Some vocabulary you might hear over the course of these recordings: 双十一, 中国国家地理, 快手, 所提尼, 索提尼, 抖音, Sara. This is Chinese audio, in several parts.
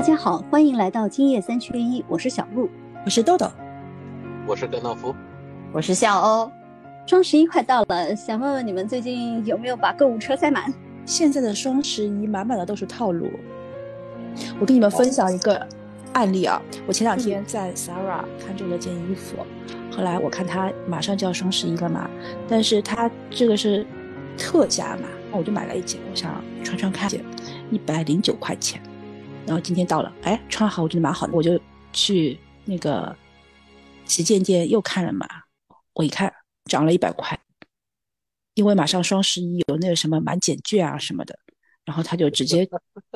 大家好，欢迎来到今夜三缺一，我是小鹿，我是豆豆，我是甘道夫，我是笑欧。双十一快到了，想问问你们最近有没有把购物车塞满？现在的双十一满满的都是套路。我跟你们分享一个案例啊，我前两天在 Sara 看中了件衣服，后来我看它马上就要双十一了嘛，但是它这个是特价嘛，我就买了一件，我想穿穿看，109块钱。然后今天到了，哎，穿好我觉得蛮好的，我就去那个旗舰店又看了嘛，我一看涨了100块，因为马上双十一有那个什么满减券啊什么的，然后他就直接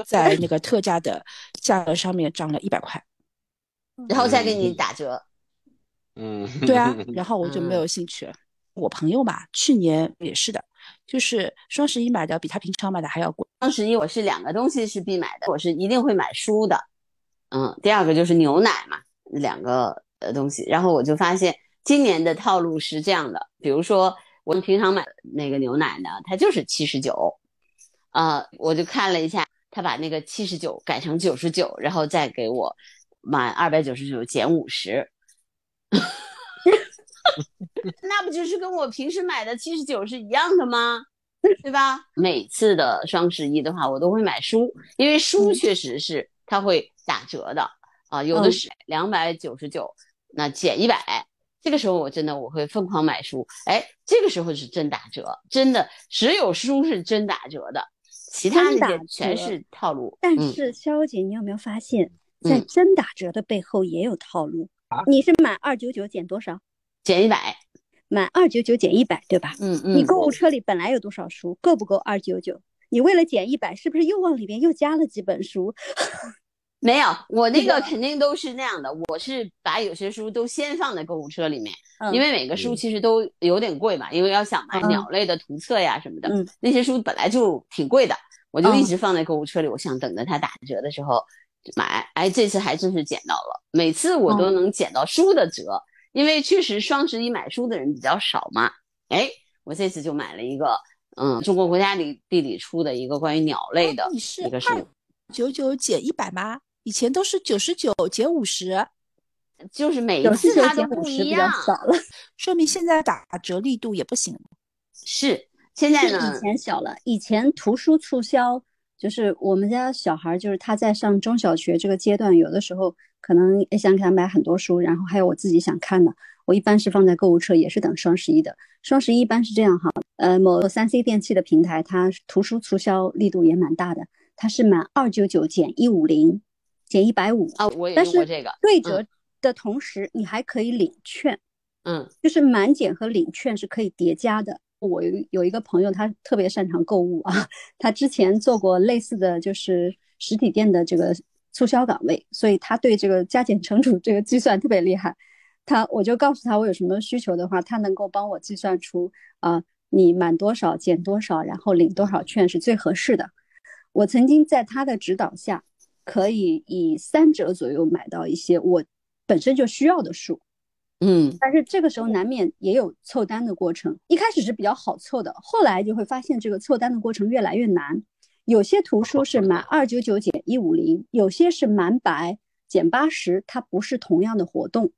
在那个特价的价格上面涨了100块，然后再给你打折。嗯，对啊，然后我就没有兴趣。我朋友嘛，去年也是的，就是双十一买的比他平常买的还要贵。双十一我是2个东西是必买的，我是一定会买书的，第2个就是牛奶嘛，2个东西。然后我就发现今年的套路是这样的，比如说我平常买的那个牛奶呢，它就是79，我就看了一下，他把那个79改成99，然后再给我满299减50。那不就是跟我平时买的79是一样的吗？对吧？每次的双十一的话，我都会买书，因为书确实是它会打折的啊，有的是299，那减100，这个时候我会疯狂买书。哎，这个时候是真打折，真的只有书是真打折的，其他那些全是套路。但是肖姐，你有没有发现，在真打折的背后也有套路？你是满299减多少？减100，满299减100，对吧？你购物车里本来有多少书，够不够299？你为了减100，是不是又往里面又加了几本书？没有，我那个肯定都是那样的。我是把有些书都先放在购物车里面，因为每个书其实都有点贵嘛，因为要想买鸟类的图册呀什么的，那些书本来就挺贵的，我就一直放在购物车里，我想等着它打折的时候买。哎，这次还真是捡到了，每次我都能捡到书的折。因为确实双十一买书的人比较少嘛，哎，我这次就买了一个，中国国家地理出的一个关于鸟类的一个书。299减100吗？以前都是99减50，就是每一次它都不一样，说明现在打折力度也不行。是，现在呢？以前小了，以前图书促销。就是我们家小孩，就是他在上中小学这个阶段，有的时候可能也想给他买很多书，然后还有我自己想看的，我一般是放在购物车，也是等双十一的。双十一一般是这样哈，某 3C 电器的平台，它图书促销力度也蛮大的，它是满299减150减150啊，我也用过这个。但是对折的同时，你还可以领券，就是满减和领券是可以叠加的。我有一个朋友，他特别擅长购物啊，他之前做过类似的就是实体店的这个促销岗位，所以他对这个加减乘除这个计算特别厉害。我就告诉他我有什么需求的话，他能够帮我计算出你满多少减多少，然后领多少券是最合适的。我曾经在他的指导下，可以以3折左右买到一些我本身就需要的数。但是这个时候难免也有凑单的过程，一开始是比较好凑的，后来就会发现这个凑单的过程越来越难。有些图书是满299减150，有些是满100减80，它不是同样的活动。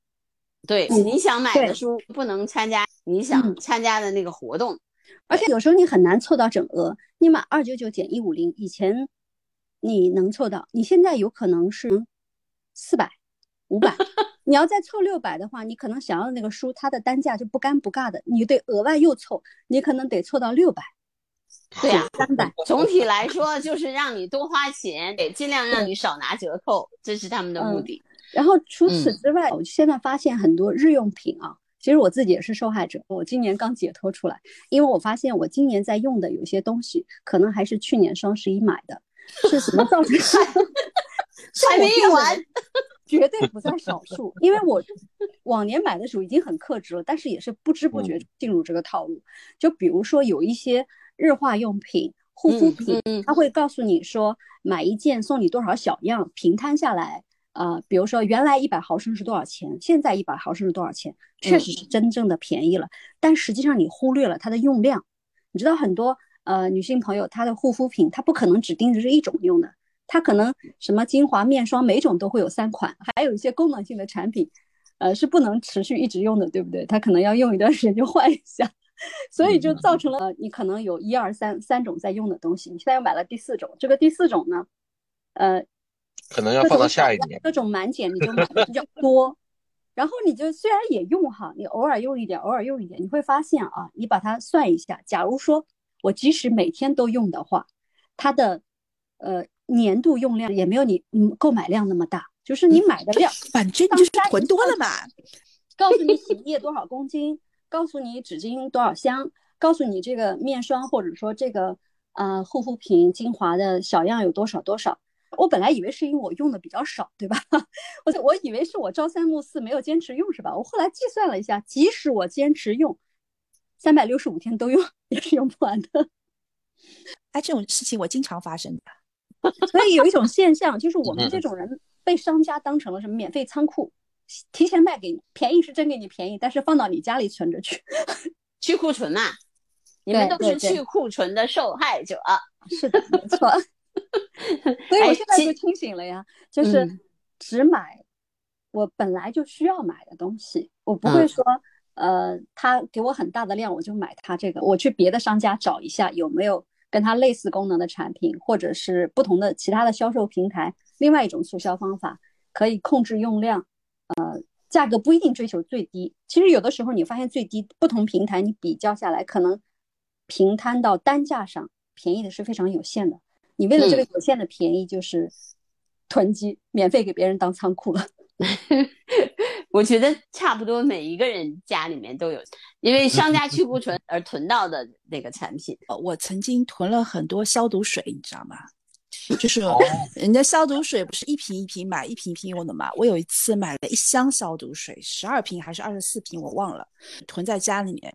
对，你想买的书不能参加你想参加的那个活动，而且有时候你很难凑到整额。你满299减150，以前你能凑到，你现在有可能是400、500。你要再凑600的话，你可能想要的那个书，它的单价就不干不尬的，你得额外又凑，你可能得凑到600，对啊，300。总体来说就是让你多花钱，得尽量让你少拿折扣，这是他们的目的。然后除此之外，我现在发现很多日用品啊，其实我自己也是受害者，我今年刚解脱出来，因为我发现我今年在用的有些东西，可能还是去年双十一买的，是什么造成还没用完。绝对不在少数，因为我往年买的时候已经很克制了，但是也是不知不觉进入这个套路。就比如说有一些日化用品、护肤品，它会告诉你说买一件送你多少小样，平摊下来，比如说原来100毫升是多少钱，现在100毫升是多少钱，确实是真正的便宜了，但实际上你忽略了它的用量。你知道很多女性朋友她的护肤品，她不可能指定就是一种用的，它可能什么精华面霜每种都会有3款，还有一些功能性的产品是不能持续一直用的，对不对？它可能要用一段时间就换一下，所以就造成了你可能有1、2、3种在用的东西，你现在又买了第4种，这个第4种呢可能要放到下一年，各种满减你就买的比较多然后你就虽然也用哈，你偶尔用一点偶尔用一点，你会发现啊，你把它算一下，假如说我即使每天都用的话，它的年度用量也没有你购买量那么大，就是你买的量反正就是囤多了嘛，告诉你洗衣液多少公斤告诉你纸巾多少箱，告诉你这个面霜或者说这个护肤品精华的小样有多少多少。我本来以为是因为我用的比较少，对吧？我以为是我朝三暮四没有坚持用，是吧？我后来计算了一下，即使我坚持用365天都用也是用不完的。哎，这种事情我经常发生的所以有一种现象就是我们这种人被商家当成了什么免费仓库，提前卖给你，便宜是真给你便宜，但是放到你家里存着去去库存啊，你们都是去库存的受害者。对对对是的没错所以我现在就清醒了呀，就是只买我本来就需要买的东西，我不会说他给我很大的量我就买他这个，我去别的商家找一下有没有跟他类似功能的产品，或者是不同的其他的销售平台另外一种促销方法可以控制用量，价格不一定追求最低，其实有的时候你发现最低不同平台你比较下来可能平摊到单价上便宜的是非常有限的，你为了这个有限的便宜就是囤积，免费给别人当仓库了我觉得差不多每一个人家里面都有因为商家去库存而囤到的那个产品我曾经囤了很多消毒水你知道吗，就是人家消毒水不是一瓶一瓶买一瓶一瓶用的嘛，我有一次买了1箱消毒水12瓶还是24瓶我忘了，囤在家里面，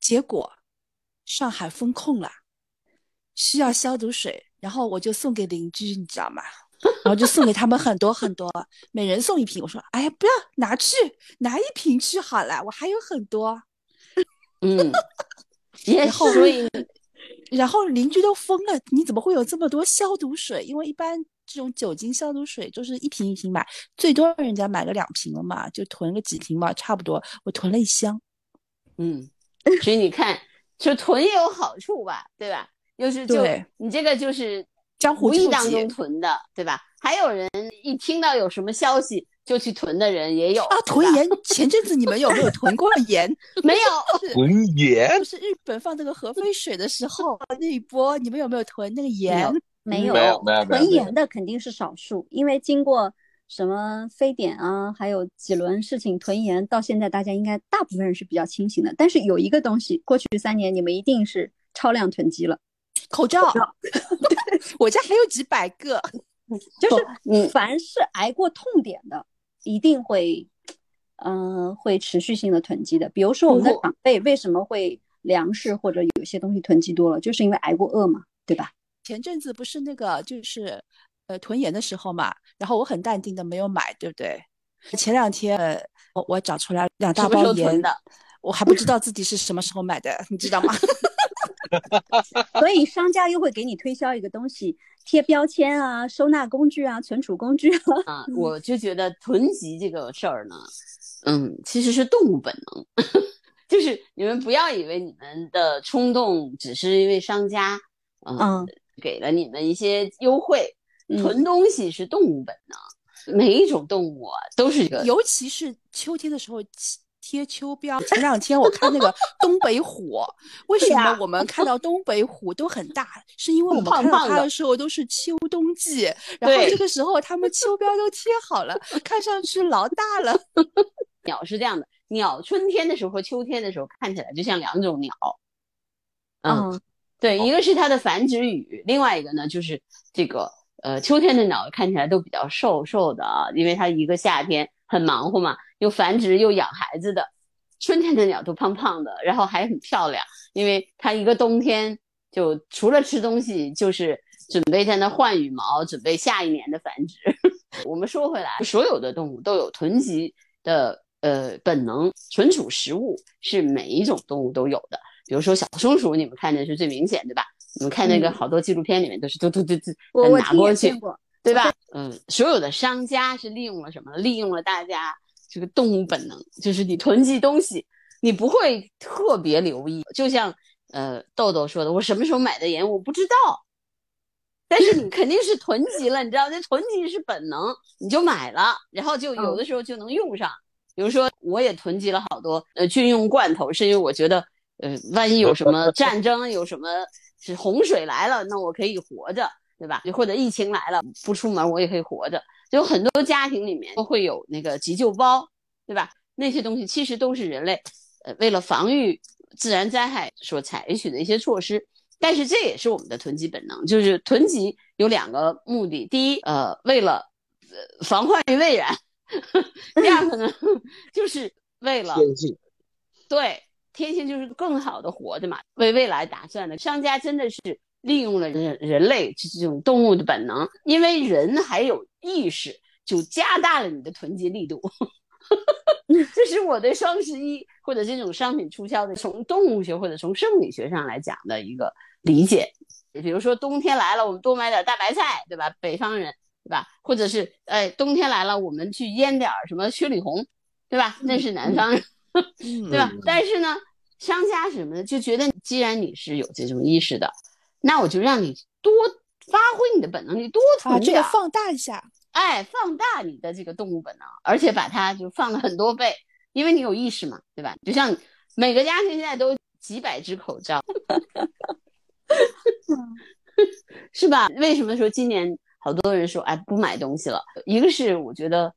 结果上海封控了需要消毒水，然后我就送给邻居你知道吗，然后就送给他们很多很多每人送1瓶，我说哎呀不要拿去拿1瓶去好了我还有很多然后邻居都疯了，你怎么会有这么多消毒水，因为一般这种酒精消毒水就是一瓶一瓶买，最多人家买个2瓶了嘛，就囤个几瓶嘛差不多，我囤了1箱所以你看就囤也有好处吧，对吧？就是就你这个就是无意当中囤的，对吧？还有人一听到有什么消息就去囤的人也有啊，囤盐。前阵子你们有没有囤过盐？没有囤盐，就是日本放这个核废水的时候那一波，你们有没有囤那个盐？没有，囤盐的肯定是少数，因为经过什么非典啊，还有几轮事情囤盐，到现在大家应该大部分人是比较清醒的。但是有一个东西，过去3年你们一定是超量囤积了。口罩我家还有几百个就是你凡是挨过痛点的一定会会持续性的囤积的，比如说我们的长辈为什么会粮食或者有些东西囤积多了，就是因为挨过饿嘛，对吧？前阵子不是那个就是囤盐的时候嘛，然后我很淡定的没有买，对不对？前2天我找出来2大包盐的，我还不知道自己是什么时候买的你知道吗所以商家又会给你推销一个东西，贴标签啊，收纳工具啊，存储工具啊。我就觉得囤积这个事儿呢其实是动物本能就是你们不要以为你们的冲动只是因为商家给了你们一些优惠，囤东西是动物本能每一种动物都是这个，尤其是秋天的时候贴秋膘。前2天我看那个东北虎为什么我们看到东北虎都很大是因为我们看到它的时候都是秋冬季，然后这个时候它们秋膘都贴好了看上去老大了鸟是这样的，鸟春天的时候和秋天的时候看起来就像2种鸟对，一个是它的繁殖羽，另外一个呢就是这个秋天的鸟看起来都比较瘦的因为它一个夏天很忙活嘛，又繁殖又养孩子的。春天的鸟都胖的，然后还很漂亮，因为它一个冬天就除了吃东西就是准备在那换羽毛，准备下一年的繁殖我们说回来，所有的动物都有囤积的本能，存储食物是每一种动物都有的，比如说小松鼠你们看着是最明显，对吧？你们看那个好多纪录片里面都是嘟嘟嘟拿过去，对吧？嗯，所有的商家是利用了什么？利用了大家这个动物本能，就是你囤积东西，你不会特别留意。就像豆豆说的，我什么时候买的盐我不知道，但是你肯定是囤积了，你知道，这囤积是本能，你就买了，然后就有的时候就能用上。比如说，我也囤积了好多军用罐头，是因为我觉得，万一有什么战争，有什么是洪水来了，那我可以活着。对吧？或者疫情来了不出门我也可以活着，就很多家庭里面都会有那个急救包，对吧？那些东西其实都是人类为了防御自然灾害所采取的一些措施，但是这也是我们的囤积本能，就是囤积有两个目的，第一为了防患于未然，第二个呢就是为了天性，对，天性就是更好的活着嘛，为未来打算的。商家真的是利用了人类这种动物的本能，因为人还有意识，就加大了你的囤积力度。这是我对双十一或者这种商品促销的从动物学或者从生理学上来讲的一个理解。比如说冬天来了我们多买点大白菜，对吧？北方人，对吧？或者是冬天来了我们去腌点什么雪里红，对吧？那是南方人，对吧？但是呢商家什么的就觉得既然你是有这种意识的，那我就让你多发挥你的本能，你多囤点，这个放大一下，放大你的这个动物本能，而且把它就放了很多倍，因为你有意识嘛，对吧？就像每个家庭现在都几百只口罩，是吧？为什么说今年好多人说不买东西了？一个是我觉得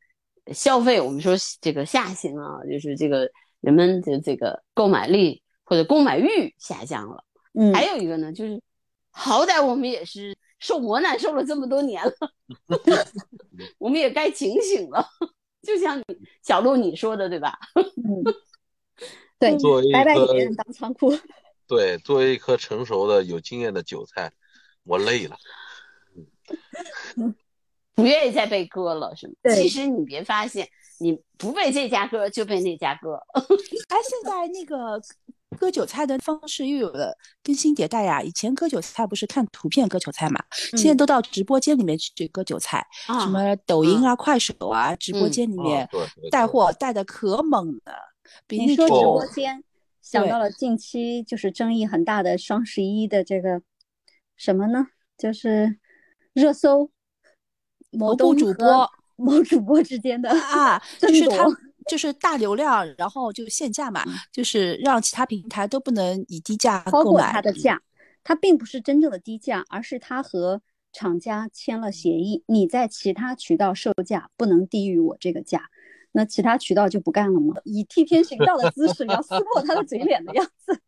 消费，我们说这个下行啊，就是这个人们的这个购买力或者购买欲下降了，还有一个呢就是。好歹我们也是受磨难受了这么多年了我们也该警醒了，就像小鹿你说的，对吧？对，白白给别人当仓库。对，作为一颗成熟的有经验的韭菜，我累了不愿意再被割了，是吗？其实你别发现你不被这家割就被那家割现在那个割韭菜的方式又有了更新迭代呀，以前割韭菜不是看图片割韭菜嘛，现在都到直播间里面去割韭菜，什么抖音啊、快手啊，直播间里面带货带的可猛了。比如说直播间，想到了近期就是争议很大的双十一的这个什么呢？就是热搜某主播之间的就是他。就是大流量，然后就限价嘛，就是让其他平台都不能以低价购买，包括它的价，它并不是真正的低价，而是它和厂家签了协议，你在其他渠道售价不能低于我这个价，那其他渠道就不干了吗？以替天行道的姿势，要撕破他的嘴脸的样子，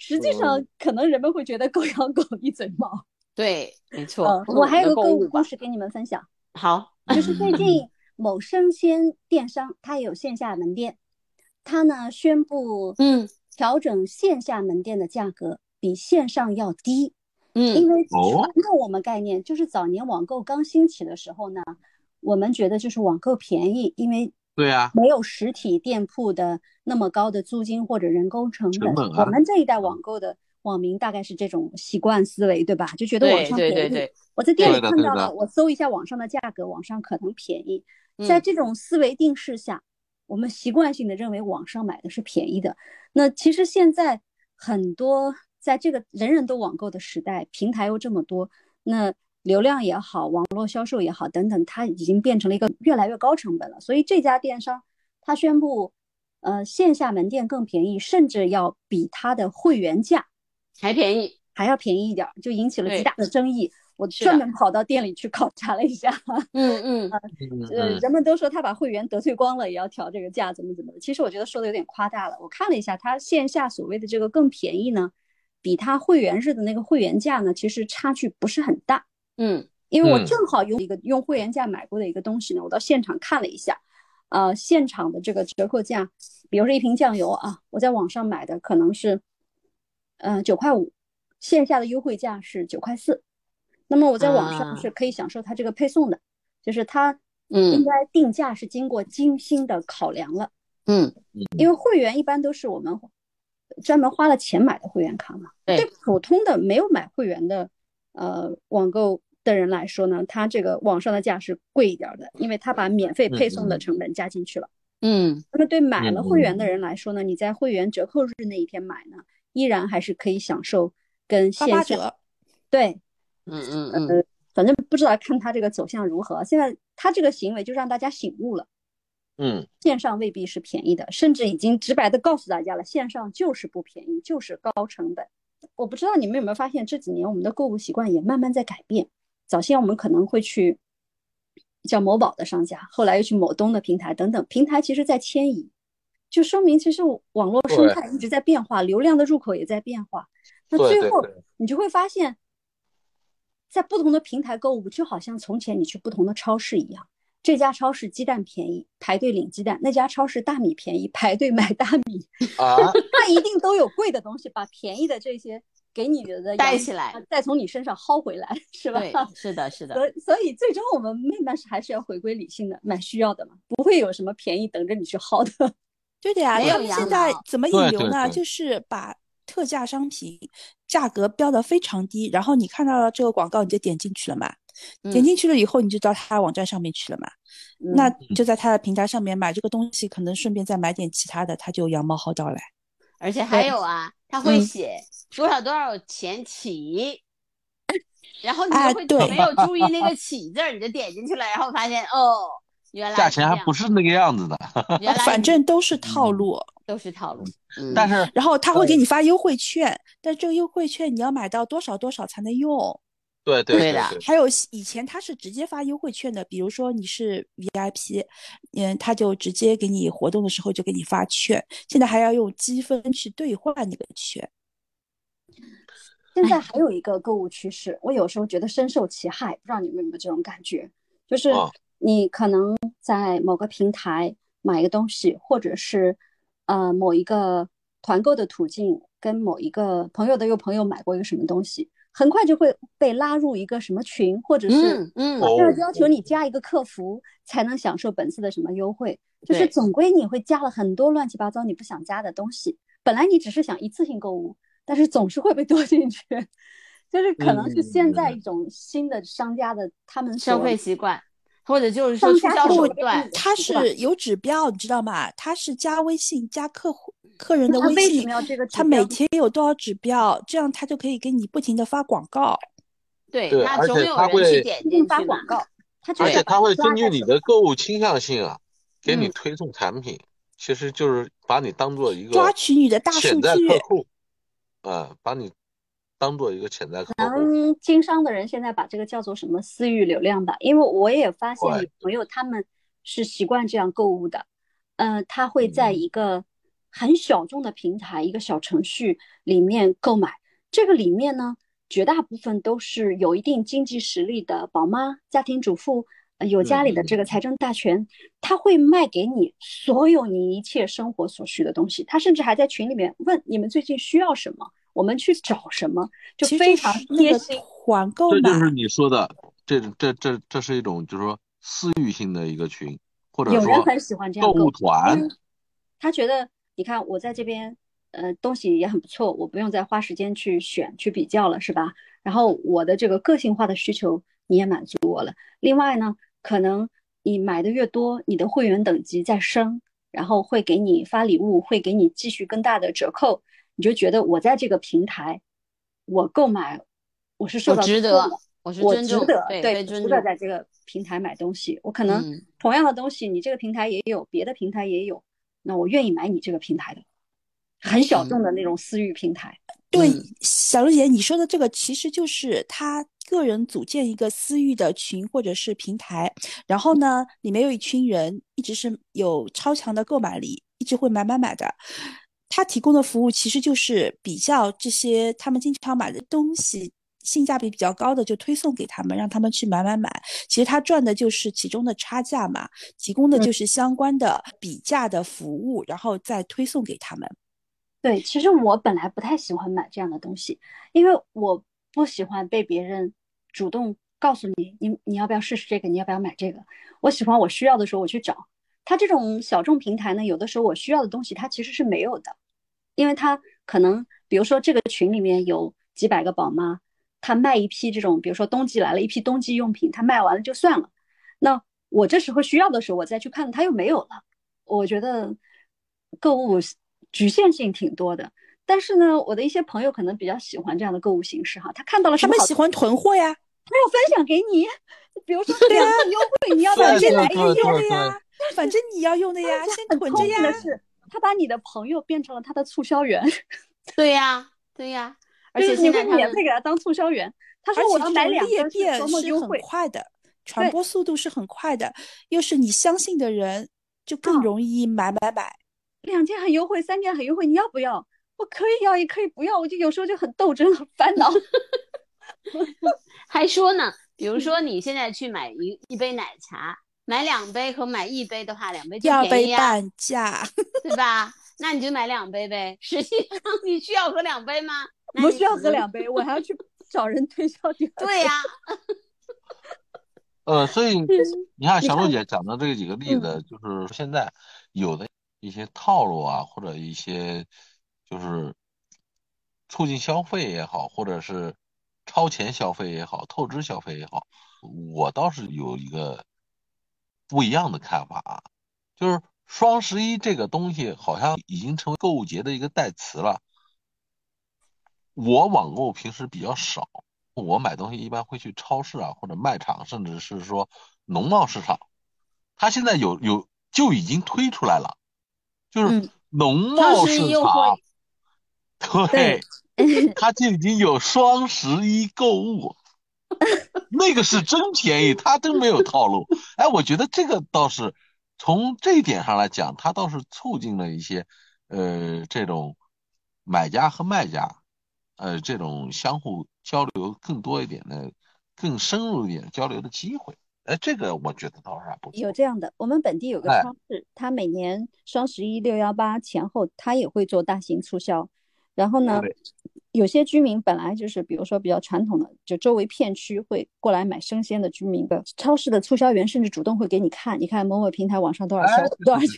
实际上可能人们会觉得狗咬狗一嘴毛。对，没错。我还有个购物故事给你们分享。好，就是最近。某生鲜电商它也有线下门店，它呢宣布调整线下门店的价格比线上要低，因为传统我们概念就是早年网购刚兴起的时候呢，我们觉得就是网购便宜，因为对啊没有实体店铺的那么高的租金或者人工成本，我们这一代网购的网民大概是这种习惯思维，对吧？就觉得网上便宜，我在店里看到了，我搜一下网上的价格，网上可能便宜。在这种思维定式下，我们习惯性的认为网上买的是便宜的。那其实现在很多在这个人人都网购的时代，平台又这么多，那流量也好，网络销售也好等等，它已经变成了一个越来越高成本了。所以这家电商它宣布线下门店更便宜，甚至要比它的会员价还便宜，还要便宜一点，就引起了极大的争议。我专门跑到店里去考察了一下，人们都说他把会员得罪光了，也要调这个价，怎么的。其实我觉得说的有点夸大了。我看了一下，他线下所谓的这个更便宜呢，比他会员日的那个会员价呢，其实差距不是很大。因为我正好用会员价买过的一个东西呢，我到现场看了一下，现场的这个折扣价，比如说一瓶酱油啊，我在网上买的可能是9.5，线下的优惠价是9.4。那么我在网上是可以享受它这个配送的，就是它应该定价是经过精心的考量了。因为会员一般都是我们专门花了钱买的会员卡嘛。对普通的没有买会员的网购的人来说呢，它这个网上的价是贵一点的，因为它把免费配送的成本加进去了。嗯，那么对买了会员的人来说呢，你在会员折扣日那一天买呢，依然还是可以享受跟线下889。对，反正不知道看它这个走向如何。现在它这个行为就让大家醒悟了。嗯，线上未必是便宜的，甚至已经直白的告诉大家了，线上就是不便宜，就是高成本。我不知道你们有没有发现，这几年我们的购物习惯也慢慢在改变。早先我们可能会去叫某宝的商家，后来又去某东的平台等等，平台其实在迁移，就说明其实网络生态一直在变化，流量的入口也在变化。那最后你就会发现，在不同的平台购物，就好像从前你去不同的超市一样。这家超市鸡蛋便宜，排队领鸡蛋；那家超市大米便宜，排队买大米。啊，它一定都有贵的东西，把便宜的这些给你的带起来，再从你身上薅回来，是吧？对，是的，是的。所以最终我们慢慢还是要回归理性的，买需要的嘛，不会有什么便宜等着你去薅的。对的呀，他们现在怎么引流呢？对对对，就是把特价商品价格标得非常低，然后你看到了这个广告，你就点进去了嘛。点进去了以后，你就到他网站上面去了嘛，那就在他的平台上面买这个东西，可能顺便再买点其他的，他就羊毛薅到来。而且还有啊，他会写多少多少钱起，然后你就会没有注意那个起字，你就点进去了，然后发现哦，原来价钱还不是那个样子的，反正都是套路，都是套路。但是然后他会给你发优惠券，但这个优惠券你要买到多少多少才能用。对对 对, 对, 对的，还有以前他是直接发优惠券的，比如说你是 VIP， 他就直接给你活动的时候就给你发券，现在还要用积分去兑换那个券。现在还有一个购物趋势，我有时候觉得深受其害，不知道你们有没有这种感觉，就是你可能在某个平台买一个东西，或者是某一个团购的途径跟某一个朋友的又朋友买过一个什么东西，很快就会被拉入一个什么群，或者是要求你加一个客服才能享受本次的什么优惠，就是总归你会加了很多乱七八糟你不想加的东西，本来你只是想一次性购物，但是总是会被剁进去，就是可能是现在一种新的商家的他们消费习惯，或者就是说促销手段，它是有指标，你知道吗？它是加微信加客人的微信，他每天有多少指标，这样他就可以给你不停的发广告。对，他总有人去点进发广告，而且他会根据你的购物倾向性啊，给你推送产品，其实就是把你当做一个抓取你的大数据客户，把你当做一个潜在客户。经商的人现在把这个叫做什么私域流量吧，因为我也发现有朋友他们是习惯这样购物的，他会在一个很小众的平台一个小程序里面购买，这个里面呢绝大部分都是有一定经济实力的宝妈家庭主妇，有家里的这个财政大权，他会卖给你所有你一切生活所需的东西，他甚至还在群里面问你们最近需要什么，我们去找什么，就非常贴心团购嘛。这就是你说的这是一种就是说私域性的一个群，或者说有人很喜欢这样购物团，他觉得你看我在这边东西也很不错，我不用再花时间去选去比较了，是吧？然后我的这个个性化的需求你也满足我了。另外呢，可能你买的越多，你的会员等级在升，然后会给你发礼物，会给你继续更大的折扣，你就觉得我在这个平台我购买我是受到尊重的，我值得，对，值得在这个平台买东西。我可能同样的东西你这个平台也有，别的平台也有，那我愿意买你这个平台的很小众的那种私域平台。对，小鹿姐你说的这个其实就是他个人组建一个私域的群或者是平台，然后呢里面有一群人一直是有超强的购买力，一直会买的，他提供的服务其实就是比较这些他们经常买的东西性价比比较高的就推送给他们，让他们去买，其实他赚的就是其中的差价嘛，提供的就是相关的比价的服务，然后再推送给他们。对，其实我本来不太喜欢买这样的东西，因为我不喜欢被别人主动告诉你要不要试试这个，你要不要买这个，我喜欢我需要的时候我去找他。这种小众平台呢，有的时候我需要的东西它其实是没有的，因为它可能比如说这个群里面有几百个宝妈，她卖一批这种，比如说冬季来了一批冬季用品，她卖完了就算了，那我这时候需要的时候我再去看她又没有了。我觉得购物局限性挺多的，但是呢我的一些朋友可能比较喜欢这样的购物形式哈，他看到了什么好，他们喜欢囤货呀，他要分享给你，比如说对呀、啊、优惠你要把这来用的呀，反正你要用的呀，先囤着呀。他把你的朋友变成了他的促销员。对呀、啊、对呀、啊、而且你会免费给他当促销员。他说我要买两个是多么优惠，快的传播速度是很快的，又是你相信的人就更容易买买买、两件很优惠，三件很优惠，你要不要？我可以要也可以不要，我就有时候就很斗争很烦恼。还说呢，比如说你现在去买一杯奶茶，买两杯和买一杯的话，两杯就便宜、啊、杯半价，对吧？那你就买两杯呗。实际上你需要喝两杯吗？不需要喝两杯，我还要去找人推销第二杯。对呀、啊。所以你看小鹿姐讲的这几个例子，就是现在有的一些套路啊，或者一些就是促进消费也好，或者是超前消费也好，透支消费也好，我倒是有一个不一样的看法啊，就是双十一这个东西好像已经成为购物节的一个代词了。我网购平时比较少，我买东西一般会去超市啊，或者卖场，甚至是说农贸市场。它现在有就已经推出来了，就是农贸市场，对，它就已经有双十一购物。那个是真便宜，它真没有套路。哎，我觉得这个倒是从这一点上来讲，它倒是促进了一些这种买家和卖家这种相互交流更多一点的、更深入一点交流的机会。哎，这个我觉得倒是还不错。有这样的，我们本地有个超市，它每年双十一、618前后，它也会做大型促销。然后呢，有些居民本来就是，比如说比较传统的，就周围片区会过来买生鲜的居民的，超市的促销员甚至主动会给你看，你看某某平台网上多少钱，多少钱，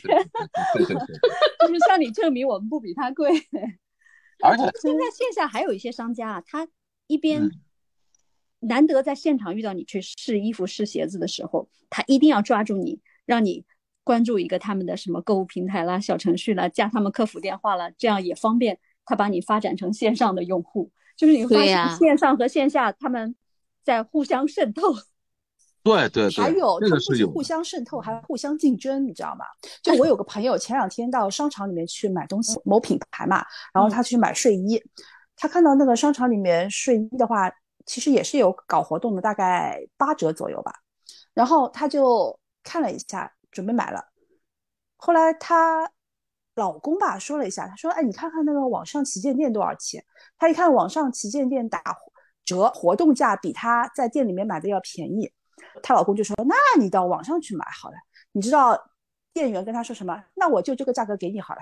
就是向你证明我们不比他贵。而且现在线下还有一些商家啊，他一边难得在现场遇到你去试衣服试鞋子的时候，他一定要抓住你，让你关注一个他们的什么购物平台啦、小程序啦，加他们客服电话啦，这样也方便他把你发展成线上的用户。就是你发现线上和线下他们在互相渗透。对对对，还有他们不是互相渗透，还互相竞争，你知道吗？就我有个朋友前两天到商场里面去买东西，某品牌嘛，然后他去买睡衣，他看到那个商场里面睡衣的话，其实也是有搞活动的，大概8折左右吧。然后他就看了一下，准备买了。后来他老公吧说了一下，他说：“哎，你看看那个网上旗舰店多少钱？”他一看网上旗舰店打折活动价比他在店里面买的要便宜。她老公就说：“那你到网上去买好了。”你知道店员跟她说什么？“那我就这个价格给你好了。”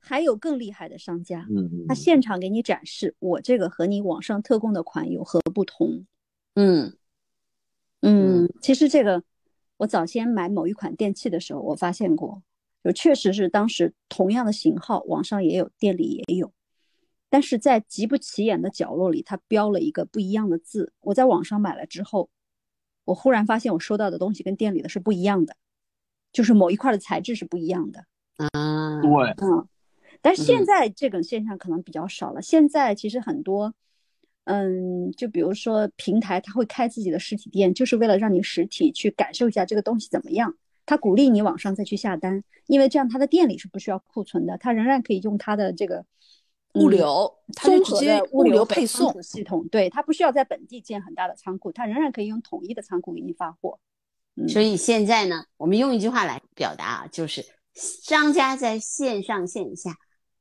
还有更厉害的商家，他现场给你展示，我这个和你网上特供的款有何不同？其实这个我早先买某一款电器的时候，我发现过，就确实是当时同样的型号，网上也有，店里也有。但是在极不起眼的角落里，它标了一个不一样的字。我在网上买了之后，我忽然发现我收到的东西跟店里的是不一样的，就是某一块的材质是不一样的。对，但是现在这个现象可能比较少了。现在其实很多，就比如说平台，它会开自己的实体店，就是为了让你实体去感受一下这个东西怎么样。他鼓励你网上再去下单，因为这样他的店里是不需要库存的，他仍然可以用他的这个。物流，它就直接物流配送系统，对，它不需要在本地建很大的仓库，它仍然可以用统一的仓库给你发货。所以现在呢，我们用一句话来表达啊，就是商家在线上线下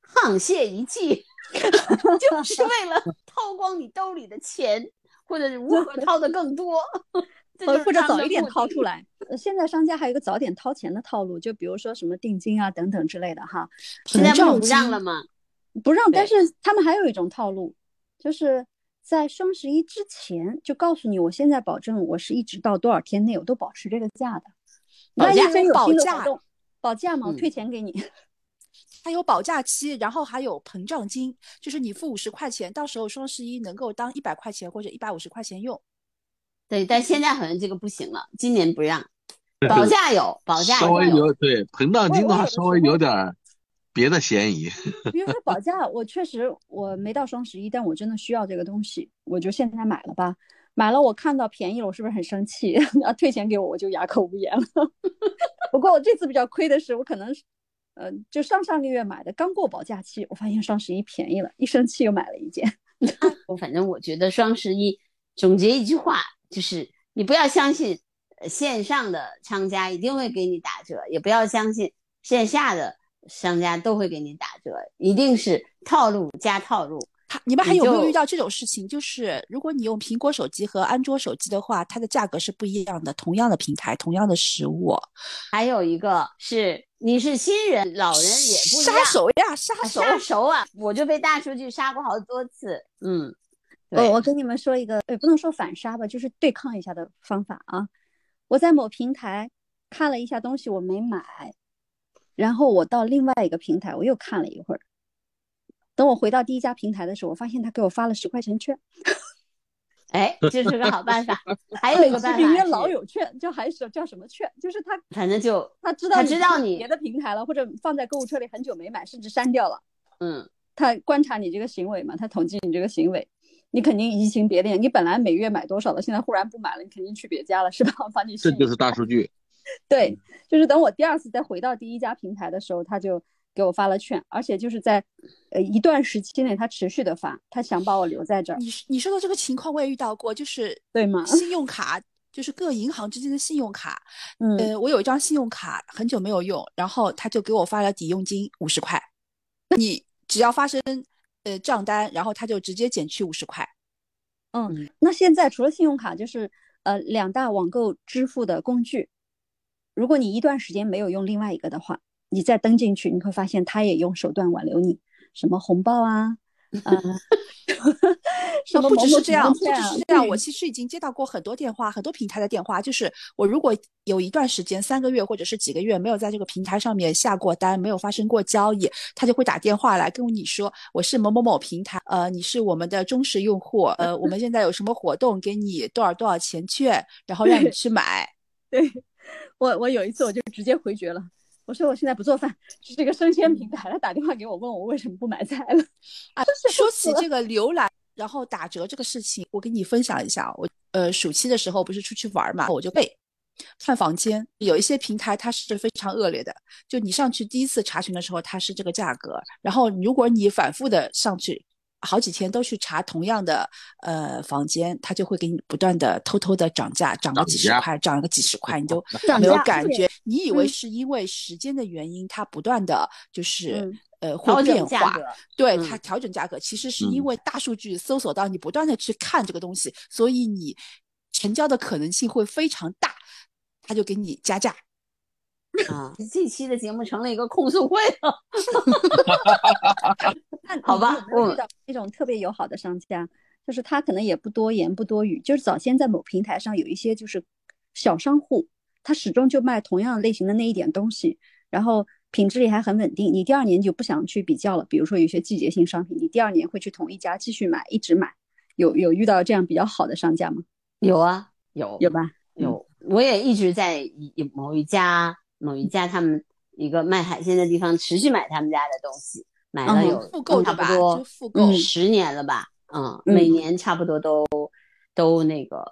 沆瀣一气，就是为了掏光你兜里的钱，或者是如何掏的更多，或者早一点掏出来。现在商家还有一个早点掏钱的套路，就比如说什么定金啊等等之类的哈。现在不让了吗？不让，但是他们还有一种套路，就是在双十一之前就告诉你，我现在保证我是一直到多少天内我都保持这个价的。保价吗？退钱给你。它有保价期，然后还有膨胀金，就是你付50块钱，到时候双十一能够当100块钱或者150块钱用。对，但现在好像这个不行了，今年不让。保价有，保价稍微有，对，膨胀金的话稍微有点别的嫌疑。比如说保价，我确实我没到双十一，但我真的需要这个东西，我就现在买了吧。买了我看到便宜了，我是不是很生气？啊，退钱给我，我就哑口无言了。不过我这次比较亏的是，我可能，就上个月买的，刚过保价期，我发现双十一便宜了，一生气又买了一件。反正我觉得双十一总结一句话就是：你不要相信线上的商家一定会给你打折，也不要相信线下的商家都会给你打折，一定是套路加套路。你们还有没有遇到这种事情，就是如果你用苹果手机和安卓手机的话，它的价格是不一样的，同样的平台，同样的食物。还有一个是你是新人老人也不一样，杀熟啊，我就被大数据杀过好多次。嗯，我跟你们说一个，不能说反杀吧，就是对抗一下的方法啊。我在某平台看了一下东西，我没买，然后我到另外一个平台我又看了一会儿，等我回到第一家平台的时候，我发现他给我发了10块钱券。哎，这是个好办法。还有一个办法是约老友券，就还是叫什么券，就是他反正就他知道你别的平台了，或者放在购物车里很久没买，甚至删掉了。嗯，他观察你这个行为嘛，他统计你这个行为，你肯定移情别恋，你本来每月买多少了，现在忽然不买了，你肯定去别家了，是吧？把你这就是大数据。对，就是等我第二次再回到第一家平台的时候，他就给我发了券，而且就是在一段时期内他持续的发，他想把我留在这儿。你说的这个情况我也遇到过，就是对吗？信用卡就是各银行之间的信用卡，我有一张信用卡很久没有用，然后他就给我发了抵用金50块，你只要发生账单，然后他就直接减去50块。嗯，那现在除了信用卡就是2大网购支付的工具，如果你一段时间没有用另外一个的话，你再登进去，你会发现他也用手段挽留你，什么红包啊，什么某某、啊、不只是这样，我其实已经接到过很多电话，很多平台的电话，就是我如果有一段时间3个月或者是几个月没有在这个平台上面下过单，没有发生过交易，他就会打电话来跟你说，我是某某某平台，你是我们的忠实用户，我们现在有什么活动，给你多少钱券，然后让你去买。对，我有一次我就直接回绝了。我说我现在不做饭，是这个生鲜平台，他打电话给我问我为什么不买菜了。啊，说起这个浏览然后打折这个事情，我跟你分享一下。我暑期的时候不是出去玩嘛，我就看房间，有一些平台它是非常恶劣的，就你上去第一次查询的时候它是这个价格，然后如果你反复的上去好几天都去查同样的房间，它就会给你不断的偷偷的涨价，涨个几十块，涨个几十块，你都没有感觉，你以为是因为时间的原因，它不断的就是会变化，对，它调整价格，其实是因为大数据搜索到你不断的去看这个东西，所以你成交的可能性会非常大，它就给你加价。啊，这期的节目成了一个控诉会了。好吧，我遇到一种特别友好的商家，就是他可能也不多言不多语，就是早先在某平台上有一些就是小商户，他始终就卖同样类型的那一点东西，然后品质力还很稳定，你第二年就不想去比较了，比如说有些季节性商品，你第二年会去同一家继续买，一直买。有遇到这样比较好的商家吗？有啊，有吧，有，我也一直在某一家他们一个卖海鲜的地方持续买他们家的东西，买了有复购差不多10年了吧。嗯，每年差不多都那个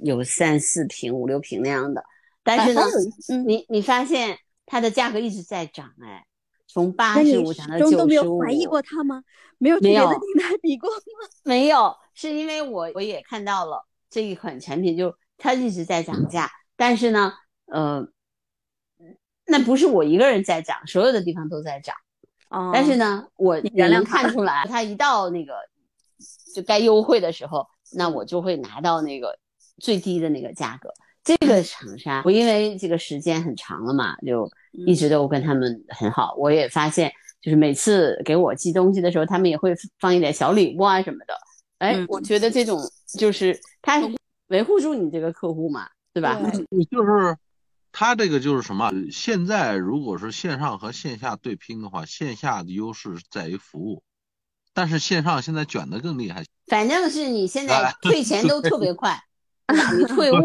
有3、4瓶、5、6瓶那样的，但是呢，你发现它的价格一直在涨，从85涨到95。都没有怀疑过它吗？没有，没有跟平台比过吗？没有，是因为我也看到了这一款产品，就它一直在涨价，但是呢，那不是我一个人在涨，所有的地方都在涨。哦，但是呢，我能看出来，他一到那个就该优惠的时候，那我就会拿到那个最低的那个价格。这个厂商，我因为这个时间很长了嘛，就一直都跟他们很好。我也发现，就是每次给我寄东西的时候，他们也会放一点小礼物啊什么的。哎，我觉得这种就是他维护住你这个客户嘛，对吧？就是。它这个就是什么？现在如果是线上和线下对拼的话，线下的优势在于服务，但是线上现在卷得更厉害。反正是你现在退钱都特别快，你退物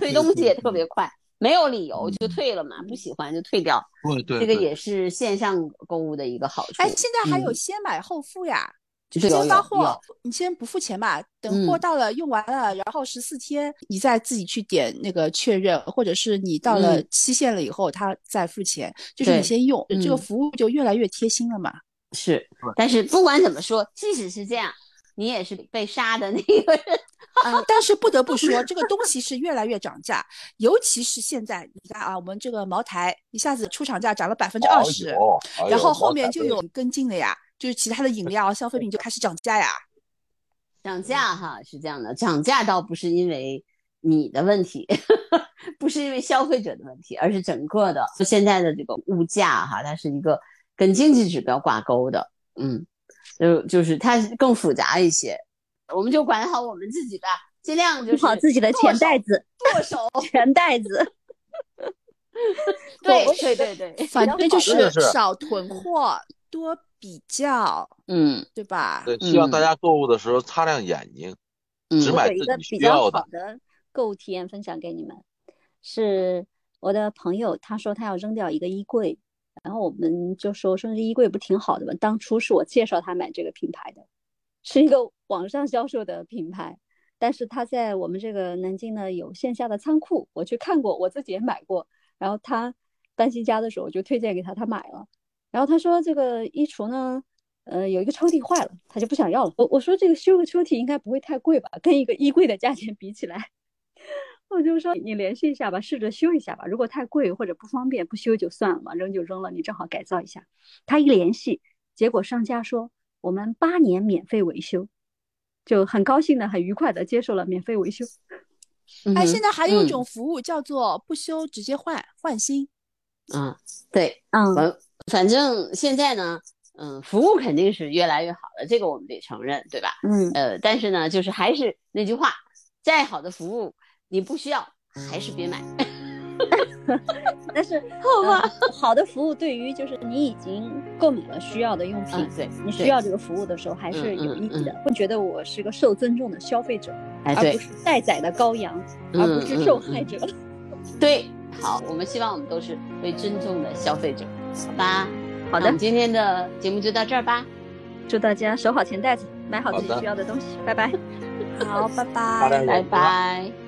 退东西也特别快，没有理由就退了嘛，不喜欢就退掉。对，这个也是线上购物的一个好处。哎，现在还有先买后付呀，就是先发货，你先不付钱吧，等货到了、用完了，然后14天你再自己去点那个确认，或者是你到了期限了以后他再付钱，就是你先用，这个服务就越来越贴心了嘛。是，但是不管怎么说，即使是这样，你也是被杀的那个人。但是不得不说，这个东西是越来越涨价，尤其是现在，你看啊，我们这个茅台一下子出厂价涨了20%，然后后面就有跟进了呀，就是其他的饮料、消费品就开始涨价呀。涨价哈，是这样的，涨价倒不是因为你的问题，不是因为消费者的问题，而是整个的现在的这个物价哈，它是一个跟经济指标挂钩的，就是它更复杂一些。我们就管好我们自己吧，尽量就是好自己的钱袋子，剁手钱袋子。对，反正就是少囤货，多比较，对吧？对，希望大家购物的时候擦亮眼睛，只买自己需要的。我有一个比较好的购物体验分享给你们，是我的朋友，他说他要扔掉一个衣柜。然后我们就说，甚至衣柜不挺好的吗？当初是我介绍他买这个品牌的，是一个网上销售的品牌，但是他在我们这个南京呢有线下的仓库，我去看过，我自己也买过。然后他搬新家的时候，我就推荐给他，他买了。然后他说这个衣橱呢，有一个抽屉坏了，他就不想要了。我说这个修个抽屉应该不会太贵吧，跟一个衣柜的价钱比起来。我就说你联系一下吧，试着修一下吧，如果太贵或者不方便不修就算了嘛，扔就扔了，你正好改造一下。他一联系，结果商家说我们8年免费维修，就很高兴的很愉快的接受了免费维修。哎，现在还有一种服务叫做不修直接换新。对，反正现在呢服务肯定是越来越好了，这个我们得承认，对吧？但是呢，就是还是那句话，再好的服务你不需要还是别买。但是好的服务对于就是你已经购买了需要的用品，你需要这个服务的时候还是有意义的，会觉得我是个受尊重的消费者，而不是待宰的羔羊，而不是受害者。对，好，我们希望我们都是被尊重的消费者，好吧？好的，我们今天的节目就到这儿吧，祝大家守好钱袋子，买好自己需要的东西，拜拜。好，拜拜，拜拜。